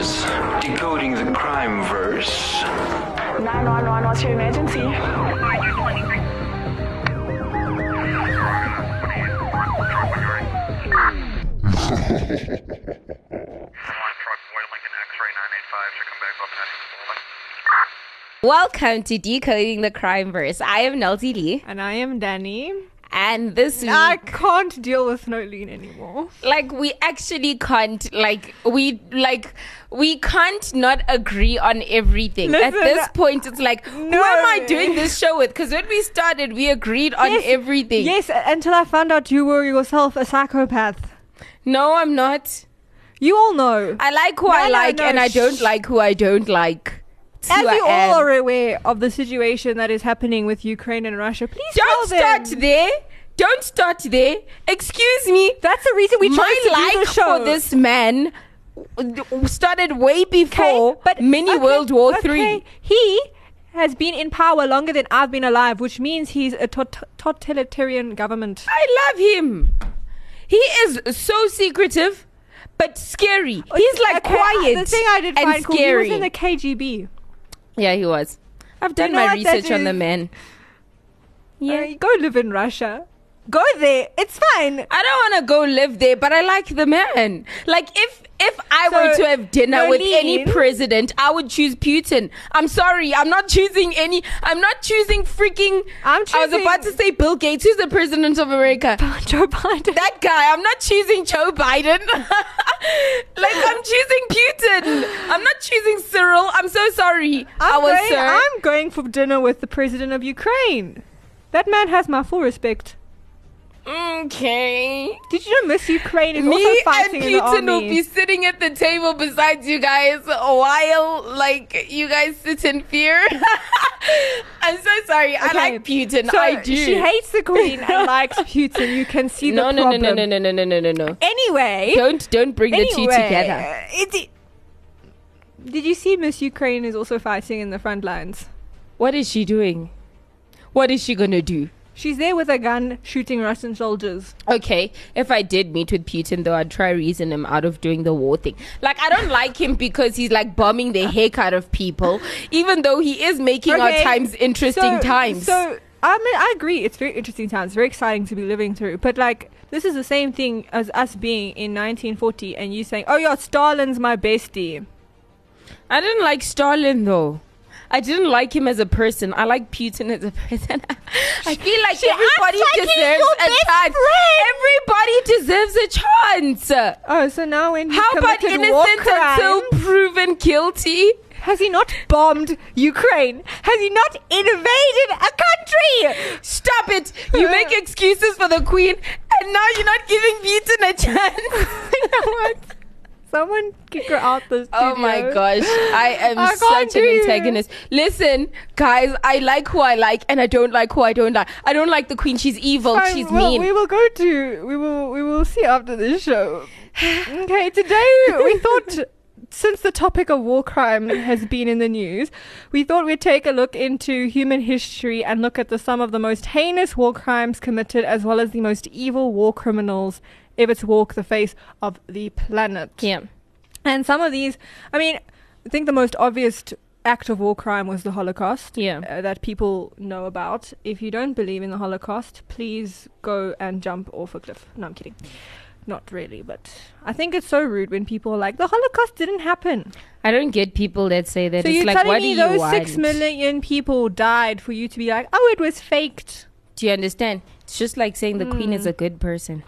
was decoding the crime verse. 911, what's your emergency? Welcome to Decoding the Crime Verse. I am Nelty Lee. And I am Denny. And this week, I can't deal with Nolene anymore. Like, we actually can't. Like, we can't not agree on everything. Listen, at this point, it's like, no. Who am I doing this show with? Because when we started, we agreed on everything. Yes, until I found out you were yourself a psychopath. No, I'm not. You all know. I like who I don't like who I don't like. As you all are aware of the situation that is happening with Ukraine and Russia, please don't start there. Excuse me. That's the reason we chose to do the show. My like for this man started way before World War III. He has been in power longer than I've been alive, which means he's a totalitarian government. I love him. He is so secretive, but scary. He's like quiet. The thing I did find cool, he was in the KGB. Yeah, he was. I've done my research on the man. Yeah. Go live in Russia. Go there. It's fine. I don't want to go live there, but I like the man. Like, if I were to have dinner with any president, I would choose Putin. I'm sorry. I'm not choosing freaking... I was about to say Bill Gates. Who's the president of America? Joe Biden. That guy. I'm not choosing Joe Biden. Like, I'm choosing Putin. I'm not choosing Cyril. I'm so sorry. I'm going for dinner with the president of Ukraine. That man has my full respect. Okay. Did you not miss Ukraine? And me also fighting and Putin will be sitting at the table beside you guys while, like, you guys sit in fear. I'm so sorry. Okay. I like Putin. So I do. She hates the Queen and likes Putin. You can see the problem. No. Anyway, don't bring the two together. Did you see Miss Ukraine is also fighting in the front lines? What is she doing? What is she gonna do? She's there with a gun shooting Russian soldiers. Okay, if I did meet with Putin, though, I'd try reason him out of doing the war thing. Like, I don't like him because he's, like, bombing the heck out of people, even though he is making our times interesting times. So, I mean, I agree. It's very interesting times. Very exciting to be living through. But, like, this is the same thing as us being in 1940 and you saying, oh, yeah, Stalin's my bestie. I didn't like Stalin, though. I didn't like him as a person. I like Putin as a person. I feel like everybody deserves a chance. Oh, so now when how about innocent until proven guilty? Has he not bombed Ukraine? Has he not invaded a country? Stop it. You make excuses for the Queen and now you're not giving Putin a chance. You know what? Someone kick her out the studio. Oh my gosh. I am such an antagonist. Listen, guys, I like who I like and I don't like who I don't like. I don't like the Queen. She's evil. She's mean. We will see after this show. Okay, today we thought, since the topic of war crime has been in the news, we thought we'd take a look into human history and look at some of the most heinous war crimes committed as well as the most evil war criminals ever to walk the face of the planet. Yeah. And some of these, I mean, I think the most obvious act of war crime was the Holocaust. Yeah. That people know about. If you don't believe in the Holocaust, please go and jump off a cliff. No, I'm kidding. Not really, but I think it's so rude when people are like, the Holocaust didn't happen. I don't get people that say that. So it's like, what do you want? So you're telling me those 6 million people died for you to be like, oh, it was faked. Do you understand? It's just like saying the Queen is a good person.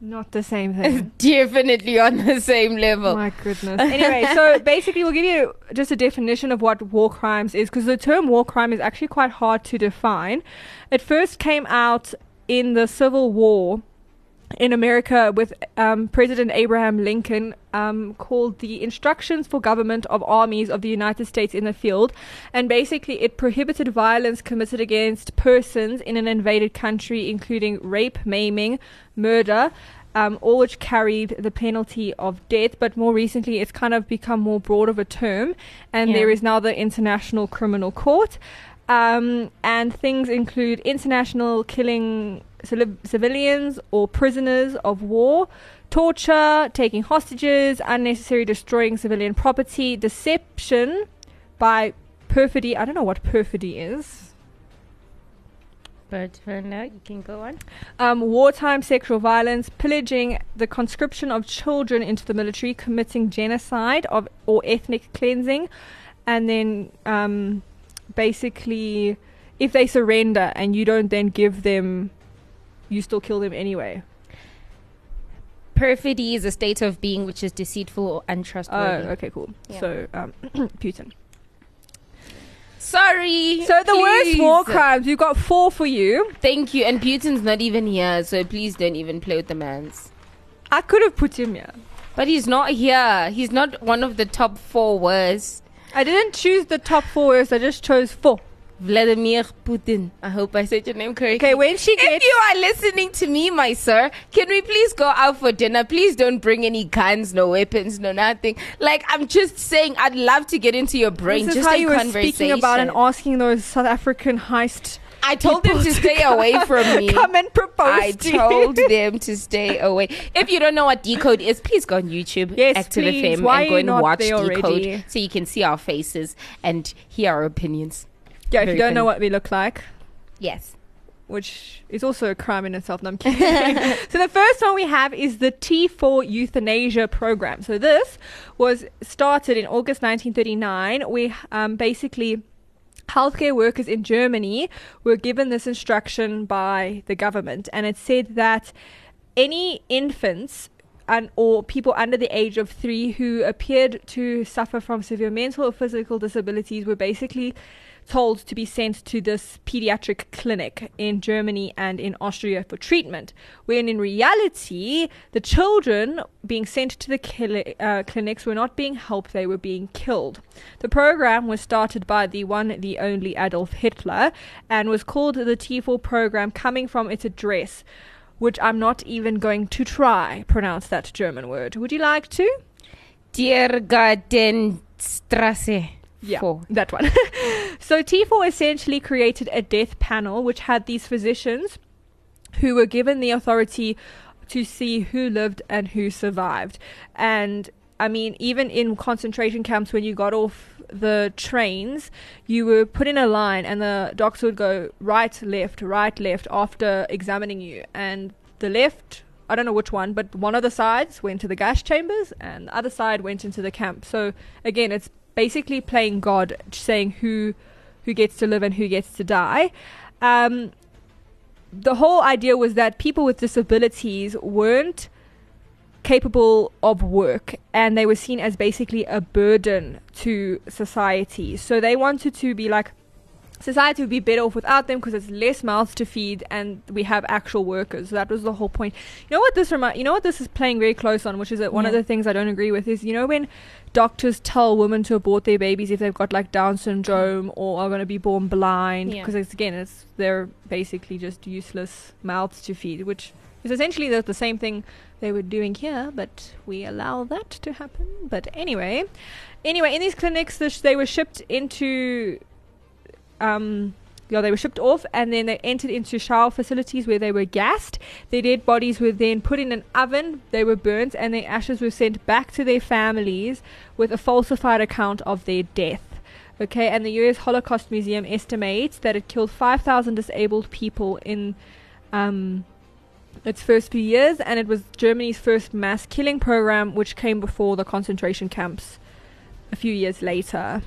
Not the same thing. It's definitely on the same level. My goodness. Anyway, so basically we'll give you just a definition of what war crimes is, because the term war crime is actually quite hard to define. It first came out in the Civil War in America with President Abraham Lincoln, called the Instructions for Government of Armies of the United States in the Field. And basically it prohibited violence committed against persons in an invaded country, including rape, maiming, murder, all which carried the penalty of death. But more recently, it's kind of become more broad of a term. And there is now the International Criminal Court. And things include international killing civilians or prisoners of war, torture, taking hostages, unnecessarily destroying civilian property, deception by perfidy. I don't know what perfidy is. But for now, you can go on. Wartime sexual violence, pillaging, the conscription of children into the military, committing genocide of or ethnic cleansing, and then basically, if they surrender and you don't then give them, you still kill them anyway. Perfidy is a state of being which is deceitful or untrustworthy. Oh, okay, cool. Yeah. So, Putin. Sorry. So the worst war crimes. We've got 4 for you. Thank you. And Putin's not even here, so please don't even play with the man's. I could have put him here, but he's not here. He's not one of the top 4 worst. I didn't choose the top 4 worst. I just chose 4. Vladimir Putin. I hope I said your name correctly. Okay, when she gets... If you are listening to me, my sir, can we please go out for dinner? Please don't bring any guns, no weapons, no nothing. Like, I'm just saying, I'd love to get into your brain. This just is how you were speaking about and asking those South African heist. I told them to stay away from me. Come and propose. I told them to stay away. If you don't know what Decode is, please go on YouTube, ActiveFM, and go and watch Decode already? So you can see our faces and hear our opinions. Yeah, if you don't know what we look like. Yes. Which is also a crime in itself. No, I'm kidding. So the first one we have is the T4 euthanasia program. So this was started in August 1939. We basically... healthcare workers in Germany were given this instruction by the government. And it said that any infants... and or people under the age of 3 who appeared to suffer from severe mental or physical disabilities were basically told to be sent to this pediatric clinic in Germany and in Austria for treatment, when in reality the children being sent to the clinics were not being helped, they were being killed. The program was started by the only Adolf Hitler and was called the T4 program, coming from its address, which I'm not even going to try pronounce that German word. Would you like to? Tiergartenstrasse. Yeah, 4. That one. So T4 essentially created a death panel which had these physicians who were given the authority to see who lived and who survived. And I mean, even in concentration camps, when you got off the trains, you were put in a line and the doctor would go right, left, after examining you. And the left, I don't know which one, but one of the sides went to the gas chambers and the other side went into the camp. So again, it's basically playing God, saying who gets to live and who gets to die. The whole idea was that people with disabilities weren't capable of work and they were seen as basically a burden to society. So they wanted to be like, society would be better off without them because it's less mouths to feed and we have actual workers. So that was the whole point. You know what this is playing very close on, which is one of the things I don't agree with is, you know, when doctors tell women to abort their babies if they've got like Down syndrome or are going to be born blind, because it's they're basically just useless mouths to feed, which is essentially the same thing they were doing here, but we allow that to happen. But anyway, in these clinics, they were shipped into, they were shipped off and then they entered into shower facilities where they were gassed. Their dead bodies were then put in an oven, they were burnt, and their ashes were sent back to their families with a falsified account of their death. Okay, and the US Holocaust Museum estimates that it killed 5,000 disabled people in its first few years, and it was Germany's first mass killing program, which came before the concentration camps a few years later.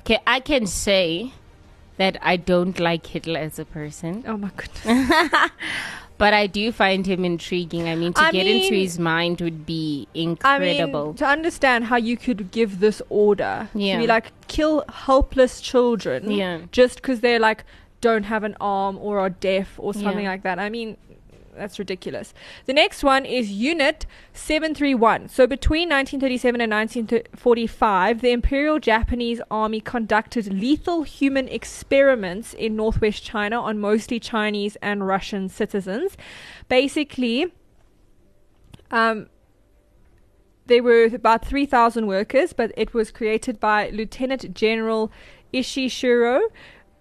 Okay, I can say that I don't like Hitler as a person. Oh my goodness. But I do find him intriguing. I mean, to get into his mind would be incredible. I mean, to understand how you could give this order. Yeah. To be like, kill helpless children. Yeah. Just because they're like, don't have an arm or are deaf or something like that. I mean, that's ridiculous. The next one is Unit 731. So between 1937 and 1945, the Imperial Japanese Army conducted lethal human experiments in northwest China on mostly Chinese and Russian citizens. Basically, there were about 3,000 workers, but it was created by Lieutenant General Ishii Shiro,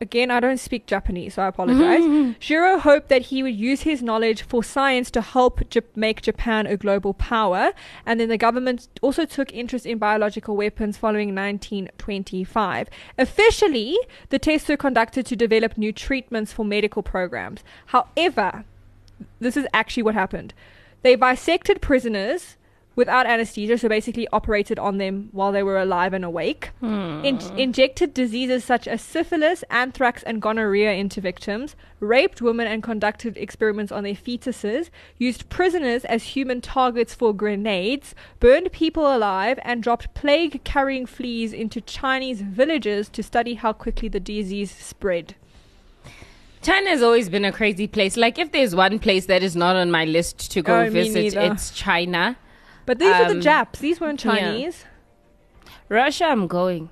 Again, I don't speak Japanese, so I apologize. Shiro hoped that he would use his knowledge for science to help make Japan a global power. And then the government also took interest in biological weapons following 1925. Officially, the tests were conducted to develop new treatments for medical programs. However, this is actually what happened. They dissected prisoners without anesthesia, so basically operated on them while they were alive and awake, injected diseases such as syphilis, anthrax, and gonorrhea into victims, raped women and conducted experiments on their fetuses, used prisoners as human targets for grenades, burned people alive, and dropped plague-carrying fleas into Chinese villages to study how quickly the disease spread. China's always been a crazy place. Like, if there's one place that is not on my list to go visit, it's China. But these are the Japs. These weren't Chinese. Yeah. Russia, I'm going.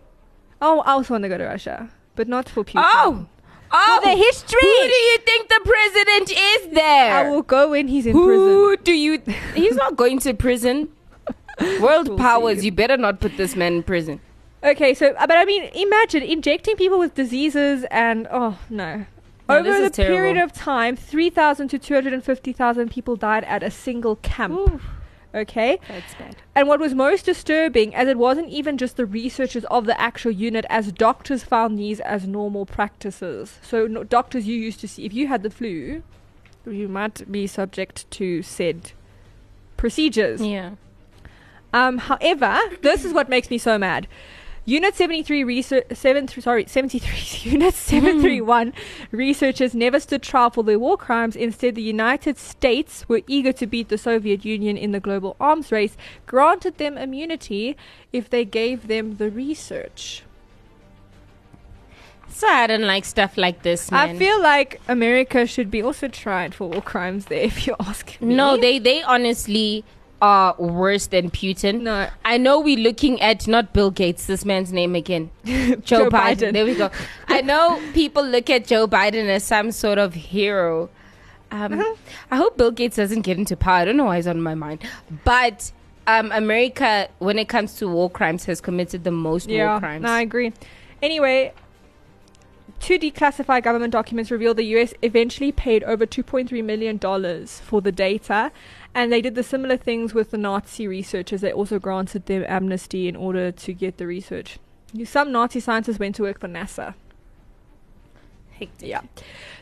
Oh, I also want to go to Russia. But not for Putin. Oh! For the history! Who do you think the president is there? I will go when he's in prison. Who do you... He's not going to prison. World powers, you better not put this man in prison. Okay, so... But I mean, imagine injecting people with diseases and... Oh, no. Over the period of time, 3,000 to 250,000 people died at a single camp. Ooh. Okay, that's bad. And what was most disturbing, as it wasn't even just the researchers of the actual unit, as doctors found these as normal practices. So doctors you used to see, if you had the flu, you might be subject to said procedures. Yeah. However, this is what makes me so mad. Unit 731 researchers never stood trial for their war crimes. Instead, the United States were eager to beat the Soviet Union in the global arms race, granted them immunity if they gave them the research. So I don't like stuff like this, man. I feel like America should be also tried for war crimes there, if you ask me. No, they honestly... are worse than Putin. No, I know we're looking at not Bill Gates, this man's name again. Joe Biden. There we go. I know people look at Joe Biden as some sort of hero. I hope Bill Gates doesn't get into power. I don't know why he's on my mind. But America, when it comes to war crimes, has committed the most war crimes. No, I agree. Anyway, two declassified government documents reveal the US eventually paid over $2.3 million for the data. And they did the similar things with the Nazi researchers. They also granted them amnesty in order to get the research. Some Nazi scientists went to work for NASA. Hectic. Yeah.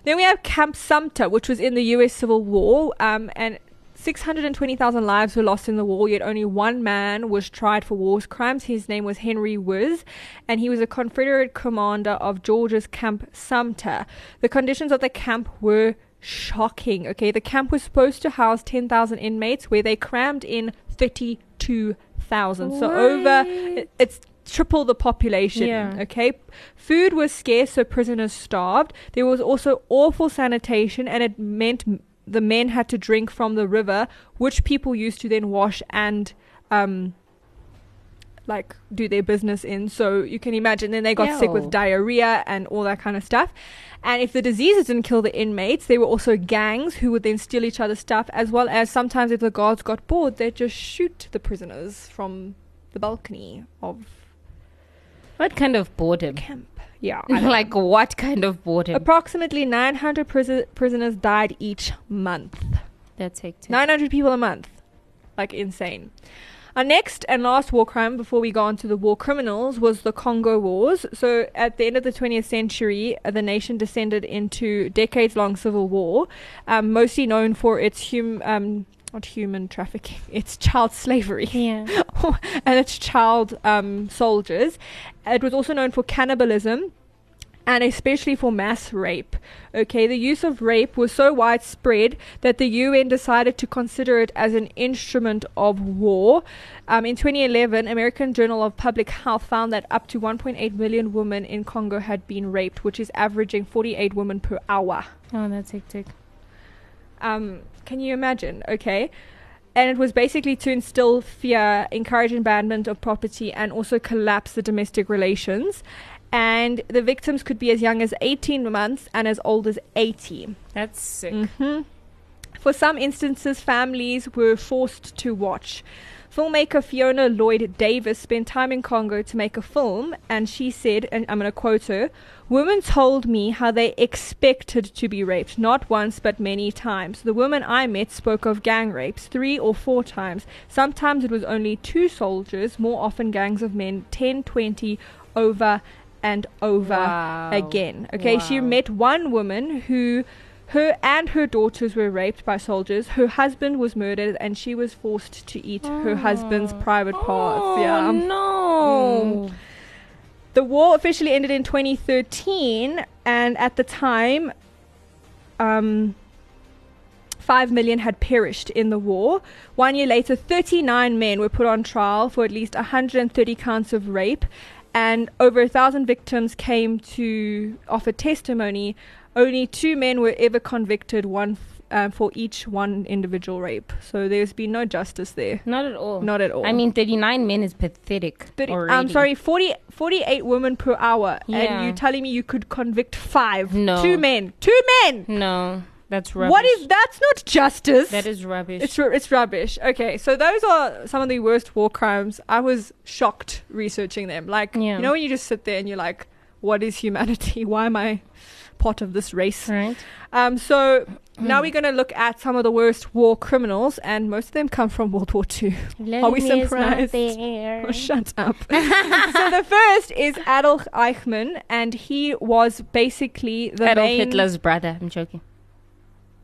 Then we have Camp Sumter, which was in the U.S. Civil War. And 620,000 lives were lost in the war, yet only one man was tried for war crimes. His name was Henry Wiz, and he was a Confederate commander of Georgia's Camp Sumter. The conditions of the camp were shocking. Okay, the camp was supposed to house 10,000 inmates, where they crammed in 32,000. So it's triple the population. Yeah. Okay, food was scarce, so prisoners starved. There was also awful sanitation, and it meant the men had to drink from the river, which people used to then wash and do their business in. So you can imagine then they got sick with diarrhea and all that kind of stuff. And if the diseases didn't kill the inmates, there were also gangs who would then steal each other's stuff, as well as sometimes if the guards got bored, they'd just shoot the prisoners from the balcony of... What kind of boredom? Camp. Yeah. Like, what kind of boredom? Approximately 900 prisoners died each month. That's hectic. 900 people a month. Like, insane. Our next and last war crime before we go on to the war criminals was the Congo Wars. So at the end of the 20th century, the nation descended into decades-long civil war, mostly known for its not human trafficking, it's child slavery. Yeah. And its child soldiers. It was also known for cannibalism, and especially for mass rape. Okay, the use of rape was so widespread that the UN decided to consider it as an instrument of war. In 2011, American Journal of Public Health found that up to 1.8 million women in Congo had been raped, which is averaging 48 women per hour. Oh, that's hectic. Can you imagine? Okay. And it was basically to instill fear, encourage abandonment of property, and also collapse the domestic relations. And the victims could be as young as 18 months and as old as 80. That's sick. For some instances, families were forced to watch. Filmmaker Fiona Lloyd-Davis spent time in Congo to make a film, and she said, and I'm going to quote her, "Women told me how they expected to be raped, not once but many times. The women I met spoke of gang rapes 3 or 4 times. Sometimes it was only 2 soldiers, more often gangs of men, 10, 20, over and over again." Okay, she met one woman who... her and her daughters were raped by soldiers. Her husband was murdered, and she was forced to eat her husband's private parts. Yeah. No. Mm. The war officially ended in 2013, and at the time, 5 million had perished in the war. 1 year later, 39 men were put on trial for at least 130 counts of rape, and over 1,000 victims came to offer testimony. Only 2 men were ever convicted, for each one individual rape. So there's been no justice there. Not at all. Not at all. I mean, 39 men is pathetic. 48 women per hour. Yeah. And you're telling me you could convict 5? No. 2 men. No. That's rubbish. That's not justice. That is rubbish. It's rubbish. Okay, so those are some of the worst war crimes. I was shocked researching them. Like, you know when you just sit there and you're like, what is humanity? Why am I... part of this race, right? Now we're going to look at some of the worst war criminals, and most of them come from World War II. Are we surprised? Oh, shut up. So the first is Adolf Eichmann, and he was basically Adolf Hitler's brother. I'm joking.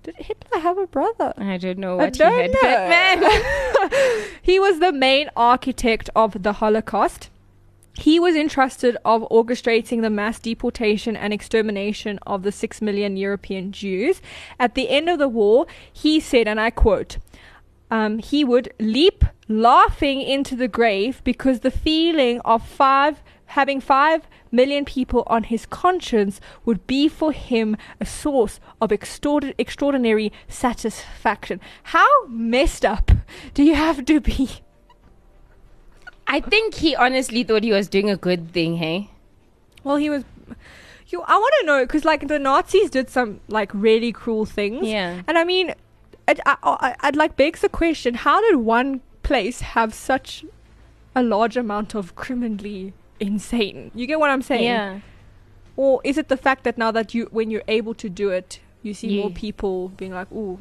Did Hitler have a brother? I don't know what he had. But man, he was the main architect of the Holocaust. He was entrusted of orchestrating the mass deportation and extermination of the 6 million European Jews. At the end of the war, he said, and I quote, he would leap laughing into the grave because the feeling of having 5 million people on his conscience would be for him a source of extraordinary satisfaction. How messed up do you have to be? I think he honestly thought he was doing a good thing, hey? Well, he was... I want to know, because, like, the Nazis did some, like, really cruel things. Yeah. And, I mean, it like, begs the question, how did one place have such a large amount of criminally insane? You get what I'm saying? Yeah. Or is it the fact that now that when you're able to do it, you see more people being like, ooh,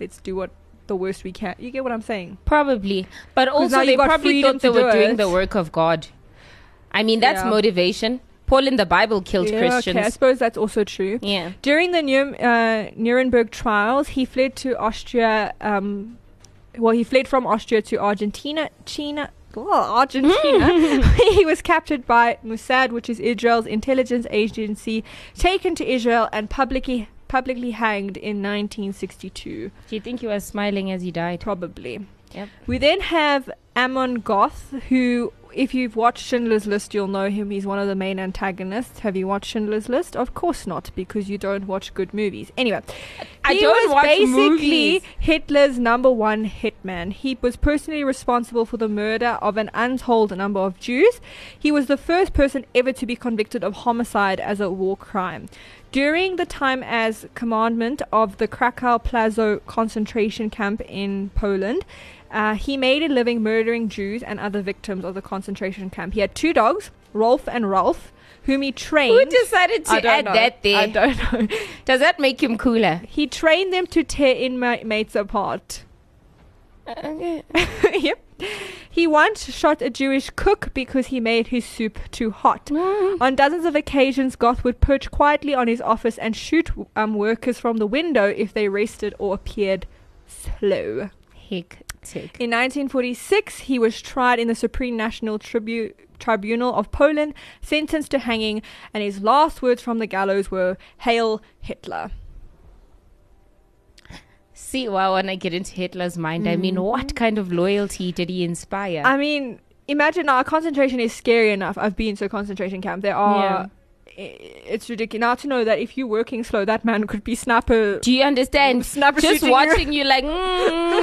let's do what... the worst we can. You get what I'm saying? Probably. But also they probably thought they were doing the work of God. I mean, that's motivation. Paul in the Bible killed Christians. Okay, I suppose that's also true. Yeah. During the Nuremberg trials, he fled to Austria. He fled from Austria to Argentina. He was captured by Mossad, which is Israel's intelligence agency, taken to Israel and publicly hanged in 1962. Do you think he was smiling as he died? Probably. Yep. We then have Amon Göth, who, if you've watched Schindler's List, you'll know him. He's one of the main antagonists. Have you watched Schindler's List? Of course not, because you don't watch good movies. Anyway, he was basically Hitler's number one hitman. He was personally responsible for the murder of an untold number of Jews. He was the first person ever to be convicted of homicide as a war crime. During the time as commandant of the Krakow Plaza concentration camp in Poland, he made a living murdering Jews and other victims of the concentration camp. He had 2 dogs, Rolf and Ralph, whom he trained. Who decided to add that there? I don't know. Does that make him cooler? He trained them to tear inmates apart. Okay. Yep. He once shot a Jewish cook because he made his soup too hot. On dozens of occasions, Göth would perch quietly on his office and shoot workers from the window if they rested or appeared slow. Hectic. In 1946, he was tried in the Supreme National Tribunal of Poland, sentenced to hanging, and his last words from the gallows were, "Hail Hitler." See, when I get into Hitler's mind, I mean, what kind of loyalty did he inspire? I mean, imagine now, concentration is scary enough. I've been to a concentration camp. There are... Yeah. It's ridiculous. Now to know that if you're working slow, that man could be sniper... Do you understand? Sniper just watching you like,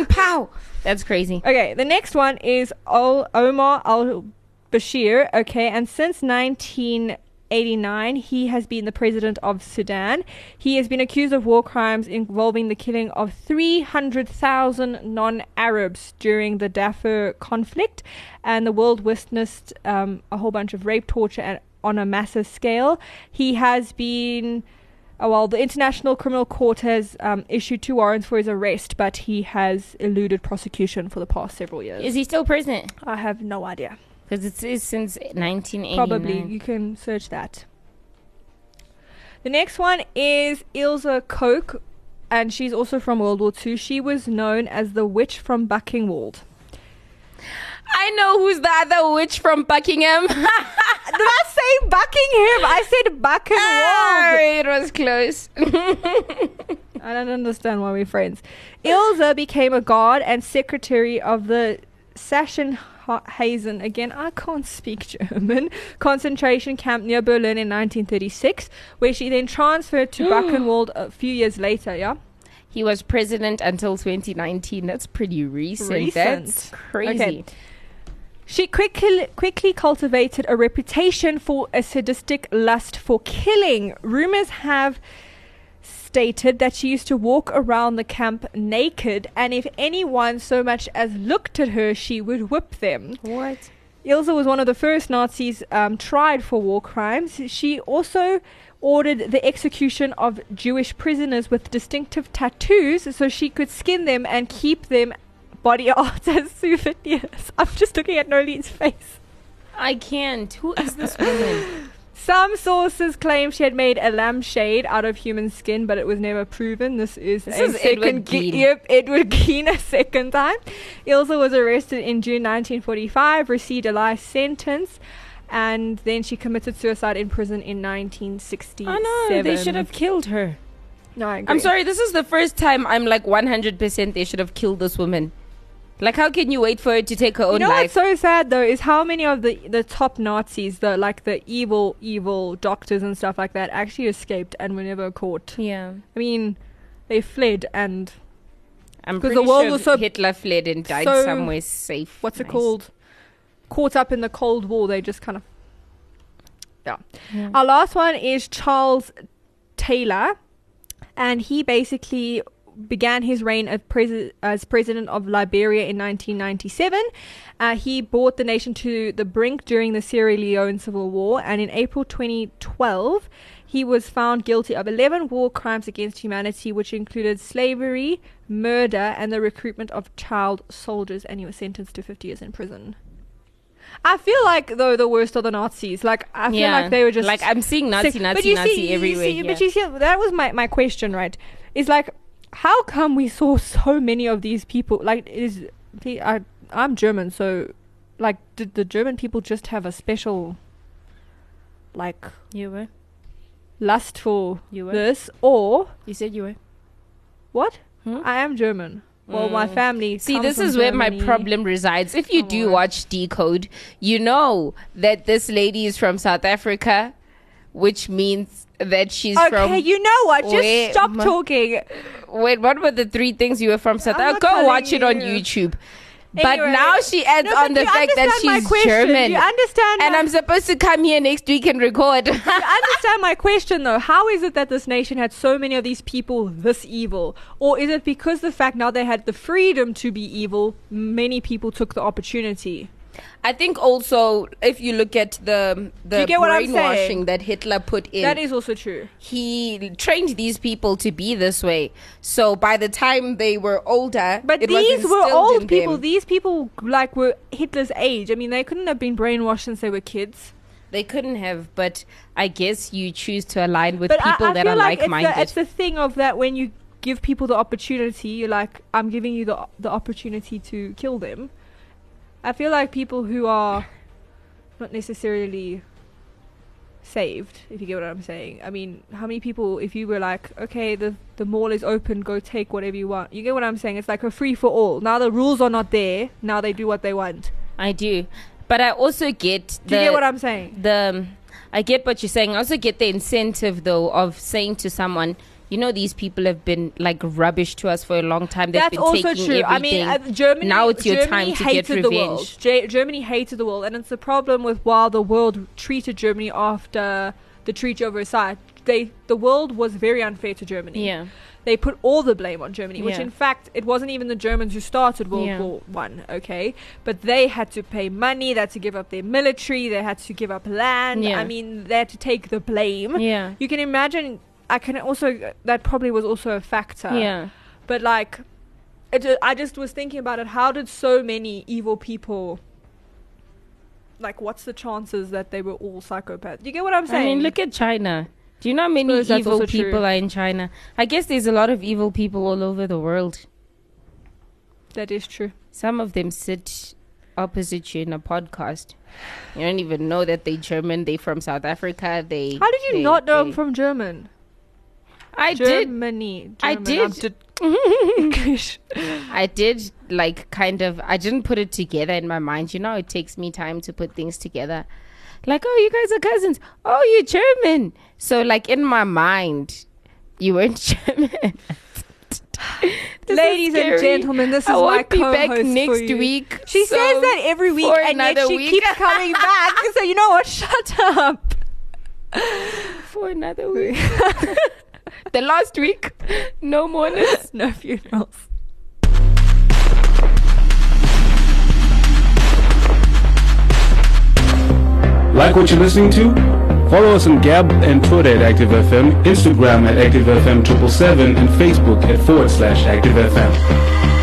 pow. That's crazy. Okay, the next one is Omar al Bashir. Okay, and since 19... 1989, he has been the president of Sudan. He has been accused of war crimes involving the killing of 300,000 non-Arabs during the Darfur conflict, and the world witnessed a whole bunch of rape, torture, and on a massive scale. He has been, well, the International Criminal Court has issued 2 warrants for his arrest, but he has eluded prosecution for the past several years. Is he still president? I have no idea. Because it is since 1989. Probably. You can search that. The next one is Ilza Koch, and she's also from World War II. She was known as the witch from Buchenwald. I know who's the other witch from Buckingham. Did I say Buckingham? I said Buchenwald. It was close. I don't understand why we're friends. Ilza became a guard and secretary of the Sachsenhausen, again, I can't speak German, concentration camp near Berlin in 1936, where she then transferred to Buchenwald a few years later, yeah? He was president until 2019. That's pretty recent. That's crazy. Okay. She quickly cultivated a reputation for a sadistic lust for killing. Rumors have stated that she used to walk around the camp naked, and if anyone so much as looked at her, she would whip them. What? Ilza was one of the first Nazis tried for war crimes. She also ordered the execution of Jewish prisoners with distinctive tattoos so she could skin them and keep them body art as souvenirs. I'm just looking at Nolene's face. I can't. Who is this woman? Some sources claim she had made a lampshade out of human skin, but it was never proven. This is Edward Gein a second time. Ilza was arrested in June 1945, received a life sentence, and then she committed suicide in prison in 1967. I know, they should have killed her. No, I agree. I'm sorry, this is the first time I'm like 100% they should have killed this woman. Like, how can you wait for her to take her own life? You know what's so sad, though, is how many of the top Nazis, the evil doctors and stuff like that, actually escaped and were never caught. Yeah. I mean, they fled and... I'm pretty sure Hitler fled and died somewhere safe. What's it called? Caught up in the Cold War, they just kind of... Yeah. Yeah. Our last one is Charles Taylor, and he basically... began his reign as president of Liberia in 1997. He brought the nation to the brink during the Sierra Leone Civil War, and in April 2012, he was found guilty of 11 war crimes against humanity, which included slavery, murder, and the recruitment of child soldiers, and he was sentenced to 50 years in prison. I feel like, though, the worst are the Nazis. Like, I feel like they were just... Like, I'm seeing Nazi everywhere. But you see, that was my question, right? It's like... How come we saw so many of these people? Like, I'm German, so, like, did the German people just have a special, like... You were? Lust for this, or... You said you were. What? Hmm? I am German. Well, my family... See, this is where my problem resides. If you do watch Decode, you know that this lady is from South Africa, which means... that she's from... Okay, you know what? Just stop talking. Wait, what were the 3 things you were from South Africa? Go watch it on YouTube. Anyway, but now she adds on the fact that she's German. You understand? And I'm supposed to come here next week and record. You understand my question, though. How is it that this nation had so many of these people this evil? Or is it because the fact now they had the freedom to be evil, many people took the opportunity? I think also, if you look at the brainwashing that Hitler put in... That is also true. He trained these people to be this way. So by the time they were older... But these were old people. These people like were Hitler's age. I mean, they couldn't have been brainwashed since they were kids. They couldn't have, but I guess you choose to align with people that are like-minded. It's the thing of that when you give people the opportunity, you're like, I'm giving you the opportunity to kill them. I feel like people who are not necessarily saved, if you get what I'm saying. I mean, how many people, if you were like, okay, the mall is open, go take whatever you want. You get what I'm saying? It's like a free-for-all. Now the rules are not there. Now they do what they want. I do. But I also get... Do you get what I'm saying? I get what you're saying. I also get the incentive, though, of saying to someone, you know, these people have been like rubbish to us for a long time. They've been taking everything. That's also true. I mean, Germany, now it's your time to get revenge. Germany hated the world, and it's the problem with while the world treated Germany after the Treaty of Versailles, the world was very unfair to Germany. Yeah. They put all the blame on Germany, which in fact, it wasn't even the Germans who started World War One, okay? But they had to pay money, they had to give up their military, they had to give up land. I mean, they had to take the blame. You can imagine, that probably was also a factor. But like, I just was thinking about it, how did so many evil people... Like, what's the chances that they were all psychopaths? You get what I'm saying? I mean, look at China. Do you know how many evil people are in China? I guess there's a lot of evil people all over the world. That is true. Some of them sit opposite you in a podcast. You don't even know that they're German. They're from South Africa. How did you not know I'm from German? I did. I did, like, kind of. I didn't put it together in my mind. You know, it takes me time to put things together. Like, oh, you guys are cousins. Oh, you're German. So, like, in my mind, you weren't German. Ladies and gentlemen, this is my co-host. I won't be back next week. She says that every week, and yet she keeps coming back. So, you know what? Shut up. For another week. The last week, no mourners, no funerals. Like what you're listening to? Follow us on Gab and Twitter at ActiveFM, Instagram at ActiveFM777, and Facebook at /ActiveFM.